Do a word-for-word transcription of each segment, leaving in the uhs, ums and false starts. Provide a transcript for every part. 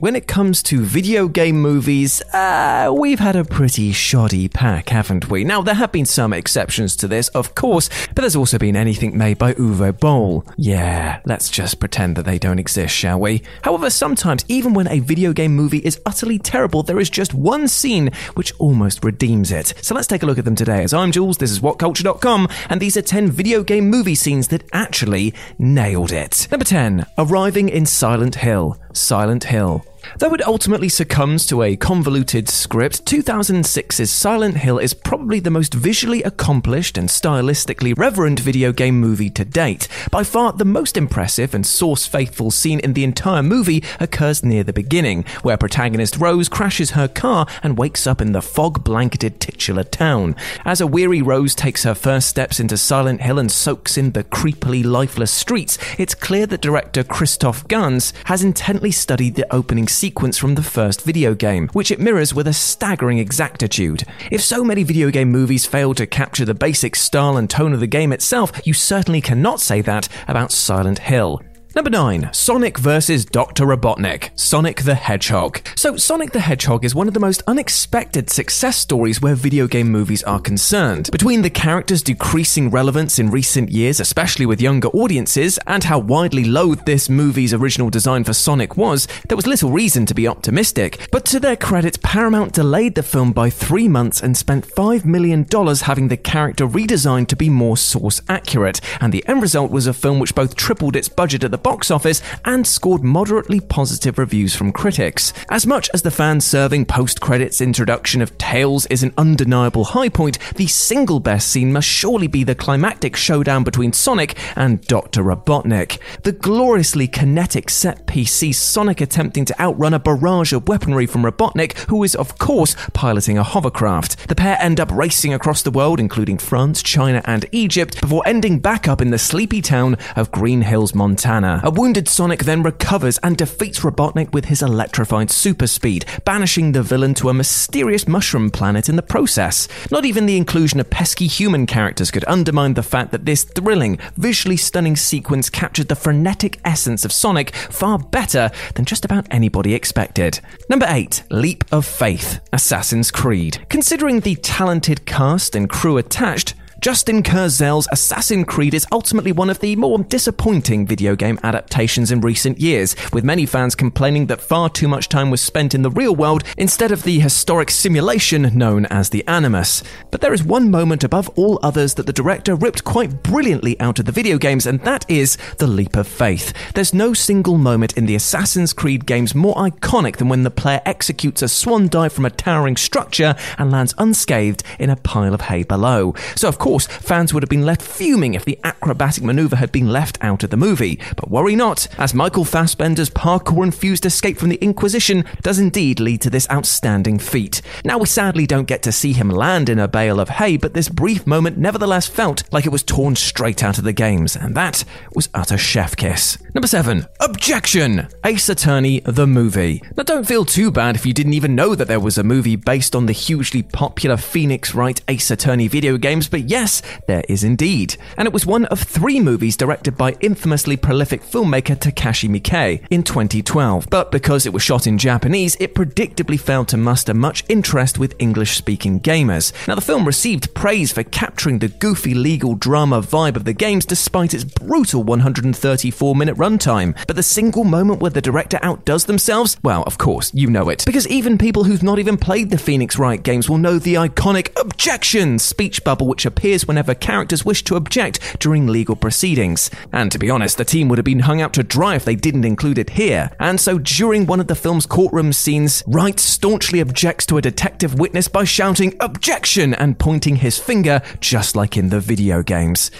When it comes to video game movies, uh, we've had a pretty shoddy pack, haven't we? Now, there have been some exceptions to this, of course, but there's also been anything made by Uwe Boll. Yeah, let's just pretend that they don't exist, shall we? However, sometimes, even when a video game movie is utterly terrible, there is just one scene which almost redeems it. So let's take a look at them today. As I'm Jules, this is what culture dot com, and these are ten video game movie scenes that actually nailed it. Number ten, arriving in Silent Hill. Silent Hill. Though it ultimately succumbs to a convoluted script, two thousand six's Silent Hill is probably the most visually accomplished and stylistically reverent video game movie to date. By far, the most impressive and source-faithful scene in the entire movie occurs near the beginning, where protagonist Rose crashes her car and wakes up in the fog-blanketed titular town. As a weary Rose takes her first steps into Silent Hill and soaks in the creepily lifeless streets, it's clear that director Christophe Gans has intently studied the opening sequence from the first video game, which it mirrors with a staggering exactitude. If so many video game movies fail to capture the basic style and tone of the game itself, you certainly cannot say that about Silent Hill. Number nine, Sonic versus. Doctor Robotnik, Sonic the Hedgehog. So, Sonic the Hedgehog is one of the most unexpected success stories where video game movies are concerned. Between the character's decreasing relevance in recent years, especially with younger audiences, and how widely loathed this movie's original design for Sonic was, there was little reason to be optimistic. But to their credit, Paramount delayed the film by three months and spent five million dollars having the character redesigned to be more source accurate, and the end result was a film which both tripled its budget at the box office and scored moderately positive reviews from critics. As much as the fan-serving post-credits introduction of Tails is an undeniable high point, the single best scene must surely be the climactic showdown between Sonic and Doctor Robotnik. The gloriously kinetic set piece sees Sonic attempting to outrun a barrage of weaponry from Robotnik, who is of course piloting a hovercraft. The pair end up racing across the world, including France, China, and Egypt, before ending back up in the sleepy town of Green Hills, Montana. A wounded Sonic then recovers and defeats Robotnik with his electrified super speed, banishing the villain to a mysterious mushroom planet in the process. Not even the inclusion of pesky human characters could undermine the fact that this thrilling, visually stunning sequence captured the frenetic essence of Sonic far better than just about anybody expected. Number eight, leap of faith, Assassin's Creed. Considering the talented cast and crew attached, Justin Kurzel's Assassin's Creed is ultimately one of the more disappointing video game adaptations in recent years, with many fans complaining that far too much time was spent in the real world instead of the historic simulation known as the Animus. But there is one moment above all others that the director ripped quite brilliantly out of the video games, and that is the leap of faith. There's no single moment in the Assassin's Creed games more iconic than when the player executes a swan dive from a towering structure and lands unscathed in a pile of hay below. So of course, Of course, fans would have been left fuming if the acrobatic maneuver had been left out of the movie. But worry not, as Michael Fassbender's parkour-infused escape from the Inquisition does indeed lead to this outstanding feat. Now, we sadly don't get to see him land in a bale of hay, but this brief moment nevertheless felt like it was torn straight out of the games, and that was utter chef kiss. Number seven, objection! Ace Attorney, the movie. Now, don't feel too bad if you didn't even know that there was a movie based on the hugely popular Phoenix Wright Ace Attorney video games, but yet yes, there is indeed. And it was one of three movies directed by infamously prolific filmmaker Takashi Miike in twenty twelve. But because it was shot in Japanese, it predictably failed to muster much interest with English-speaking gamers. Now, the film received praise for capturing the goofy legal drama vibe of the games despite its brutal one hundred thirty-four minute runtime runtime. But the single moment where the director outdoes themselves, well, of course, you know it. Because even people who've not even played the Phoenix Wright games will know the iconic objection speech bubble which appears whenever characters wish to object during legal proceedings. And to be honest, the team would have been hung out to dry if they didn't include it here. And so during one of the film's courtroom scenes, Wright staunchly objects to a detective witness by shouting, "Objection!" and pointing his finger, just like in the video games.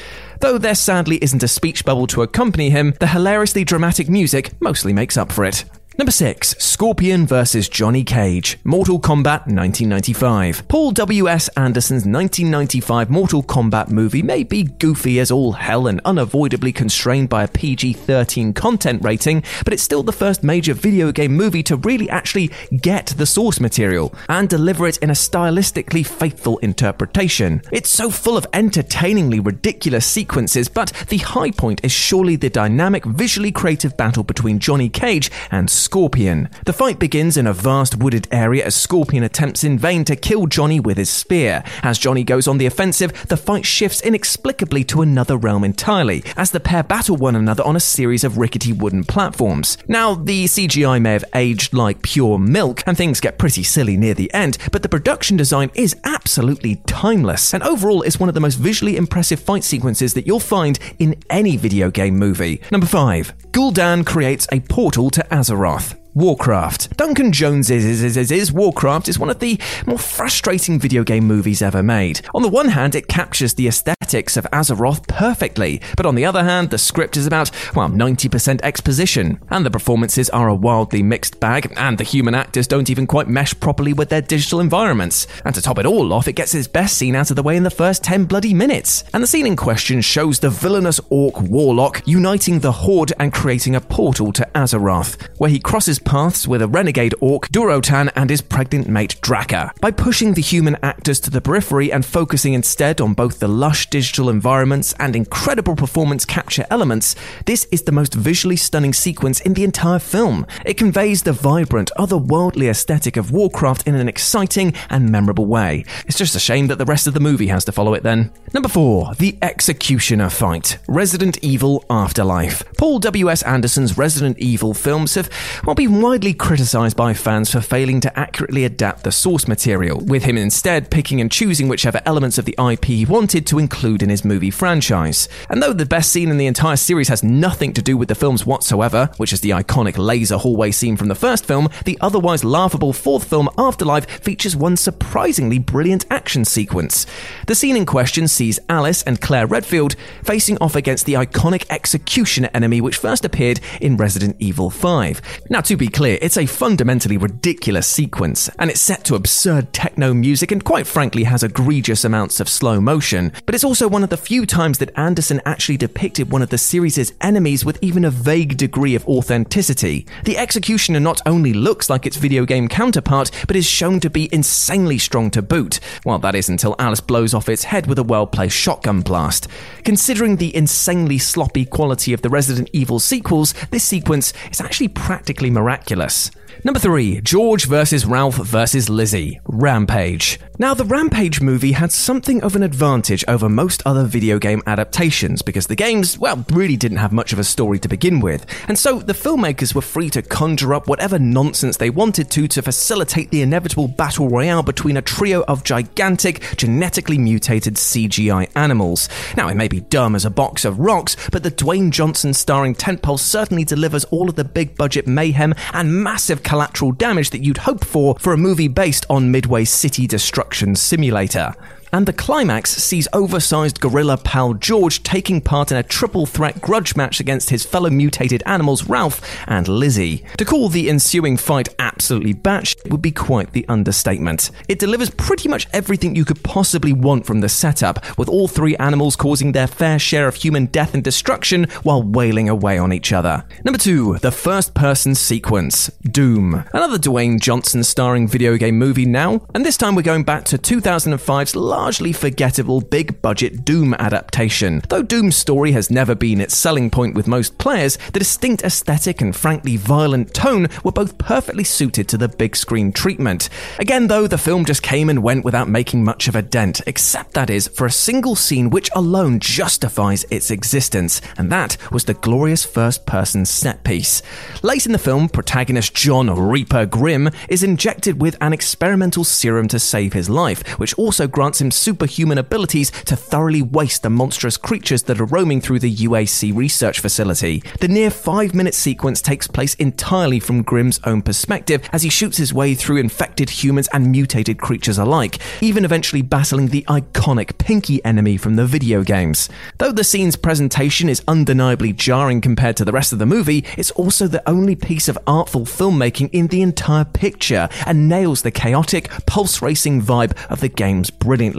Though there sadly isn't a speech bubble to accompany him, the hilariously dramatic music mostly makes up for it. Number six, Scorpion versus. Johnny Cage, Mortal Kombat nineteen ninety-five. Paul W S. Anderson's nineteen ninety-five Mortal Kombat movie may be goofy as all hell and unavoidably constrained by a P G thirteen content rating, but it's still the first major video game movie to really actually get the source material and deliver it in a stylistically faithful interpretation. It's so full of entertainingly ridiculous sequences, but the high point is surely the dynamic, visually creative battle between Johnny Cage and Scorpion. Scorpion. The fight begins in a vast wooded area as Scorpion attempts in vain to kill Johnny with his spear. As Johnny goes on the offensive, the fight shifts inexplicably to another realm entirely, as the pair battle one another on a series of rickety wooden platforms. Now, the C G I may have aged like pure milk, and things get pretty silly near the end, but the production design is absolutely timeless, and overall is one of the most visually impressive fight sequences that you'll find in any video game movie. Number five. Gul'dan creates a portal to Azeroth. Warcraft. Duncan Jones' is, is, is, is, is Warcraft is one of the more frustrating video game movies ever made. On the one hand, it captures the aesthetics of Azeroth perfectly, but on the other hand, the script is about, well, ninety percent exposition, and the performances are a wildly mixed bag, and the human actors don't even quite mesh properly with their digital environments. And to top it all off, it gets its best scene out of the way in the first ten bloody minutes. And the scene in question shows the villainous orc warlock uniting the Horde and creating a portal to Azeroth, where he crosses paths with a renegade orc, Durotan, and his pregnant mate, Draka. By pushing the human actors to the periphery and focusing instead on both the lush digital environments and incredible performance capture elements, this is the most visually stunning sequence in the entire film. It conveys the vibrant, otherworldly aesthetic of Warcraft in an exciting and memorable way. It's just a shame that the rest of the movie has to follow it then. Number four, the Executioner fight, Resident Evil Afterlife. Paul W S. Anderson's Resident Evil films have, well, been widely criticised by fans for failing to accurately adapt the source material, with him instead picking and choosing whichever elements of the I P he wanted to include in his movie franchise. And though the best scene in the entire series has nothing to do with the films whatsoever, which is the iconic laser hallway scene from the first film, the otherwise laughable fourth film, Afterlife, features one surprisingly brilliant action sequence. The scene in question sees Alice and Claire Redfield facing off against the iconic Executioner enemy which first appeared in Resident Evil five. Now, to be clear, it's a fundamentally ridiculous sequence, and it's set to absurd techno music and quite frankly has egregious amounts of slow motion, but it's also one of the few times that Anderson actually depicted one of the series' enemies with even a vague degree of authenticity. The Executioner not only looks like its video game counterpart, but is shown to be insanely strong to boot. Well, that is until Alice blows off its head with a well-placed shotgun blast. Considering the insanely sloppy quality of the Resident Evil sequels, this sequence is actually practically miraculous. Miraculous. Number three, George versus. Ralph versus. Lizzie, Rampage. Now, the Rampage movie had something of an advantage over most other video game adaptations because the games, well, really didn't have much of a story to begin with, and so the filmmakers were free to conjure up whatever nonsense they wanted to to facilitate the inevitable battle royale between a trio of gigantic, genetically mutated C G I animals. Now, it may be dumb as a box of rocks, but the Dwayne Johnson starring tentpole certainly delivers all of the big-budget mayhem and massive collateral damage that you'd hope for for a movie based on Midway City Destruction Simulator. And the climax sees oversized gorilla pal George taking part in a triple threat grudge match against his fellow mutated animals Ralph and Lizzie. To call the ensuing fight absolutely batshit would be quite the understatement. It delivers pretty much everything you could possibly want from the setup, with all three animals causing their fair share of human death and destruction while wailing away on each other. Number two, the first person sequence, Doom. Another Dwayne Johnson starring video game movie now, and this time we're going back to two thousand five's largely forgettable big-budget Doom adaptation. Though Doom's story has never been its selling point with most players, the distinct aesthetic and frankly violent tone were both perfectly suited to the big-screen treatment. Again, though, the film just came and went without making much of a dent, except that is for a single scene which alone justifies its existence, and that was the glorious first-person set piece. Late in the film, protagonist John Reaper Grimm is injected with an experimental serum to save his life, which also grants him superhuman abilities to thoroughly waste the monstrous creatures that are roaming through the U A C research facility. The near five-minute sequence takes place entirely from Grimm's own perspective as he shoots his way through infected humans and mutated creatures alike, even eventually battling the iconic Pinky enemy from the video games. Though the scene's presentation is undeniably jarring compared to the rest of the movie, it's also the only piece of artful filmmaking in the entire picture and nails the chaotic, pulse-racing vibe of the games brilliantly.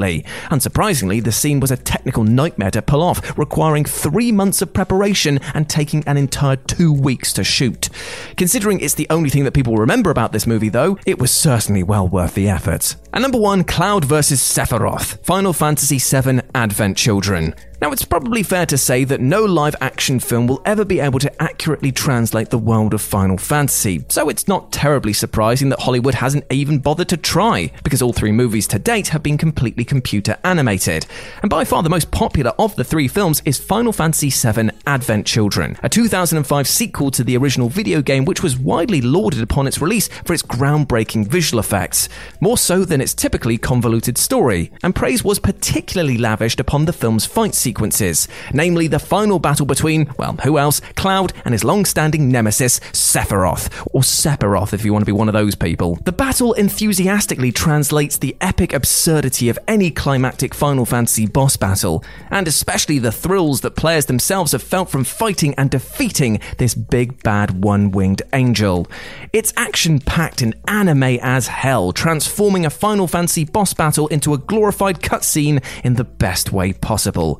Unsurprisingly, the scene was a technical nightmare to pull off, requiring three months of preparation and taking an entire two weeks to shoot. Considering it's the only thing that people remember about this movie, though, it was certainly well worth the effort. And number one, Cloud versus. Sephiroth, Final Fantasy seven Advent Children. Now, it's probably fair to say that no live-action film will ever be able to accurately translate the world of Final Fantasy, so it's not terribly surprising that Hollywood hasn't even bothered to try, because all three movies to date have been completely computer-animated. And by far the most popular of the three films is Final Fantasy seven Advent Children, a two thousand five sequel to the original video game which was widely lauded upon its release for its groundbreaking visual effects, more so than its typically convoluted story, and praise was particularly lavished upon the film's fight scene sequences, namely the final battle between, well, who else? Cloud and his long-standing nemesis, Sephiroth, or Sephiroth if you want to be one of those people. The battle enthusiastically translates the epic absurdity of any climactic Final Fantasy boss battle, and especially the thrills that players themselves have felt from fighting and defeating this big bad one-winged angel. It's action-packed and anime as hell, transforming a Final Fantasy boss battle into a glorified cutscene in the best way possible.